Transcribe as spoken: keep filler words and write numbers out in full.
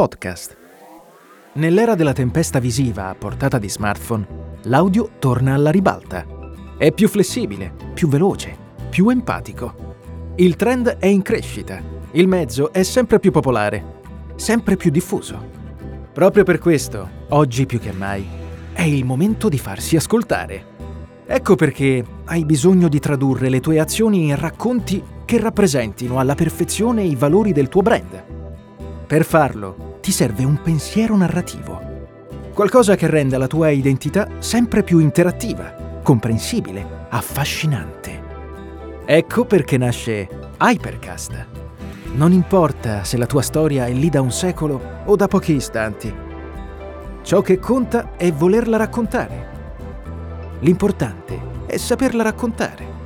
Podcast. Nell'era della tempesta visiva a portata di smartphone, l'audio torna alla ribalta. È più flessibile, più veloce, più empatico. Il trend è in crescita. Il mezzo è sempre più popolare, sempre più diffuso. Proprio per questo, oggi più che mai, è il momento di farsi ascoltare. Ecco perché hai bisogno di tradurre le tue azioni in racconti che rappresentino alla perfezione i valori del tuo brand. Per farlo, ti serve un pensiero narrativo. Qualcosa che renda la tua identità sempre più interattiva, comprensibile, affascinante. Ecco perché nasce Hypercast. Non importa se la tua storia è lì da un secolo o da pochi istanti. Ciò che conta è volerla raccontare. L'importante è saperla raccontare.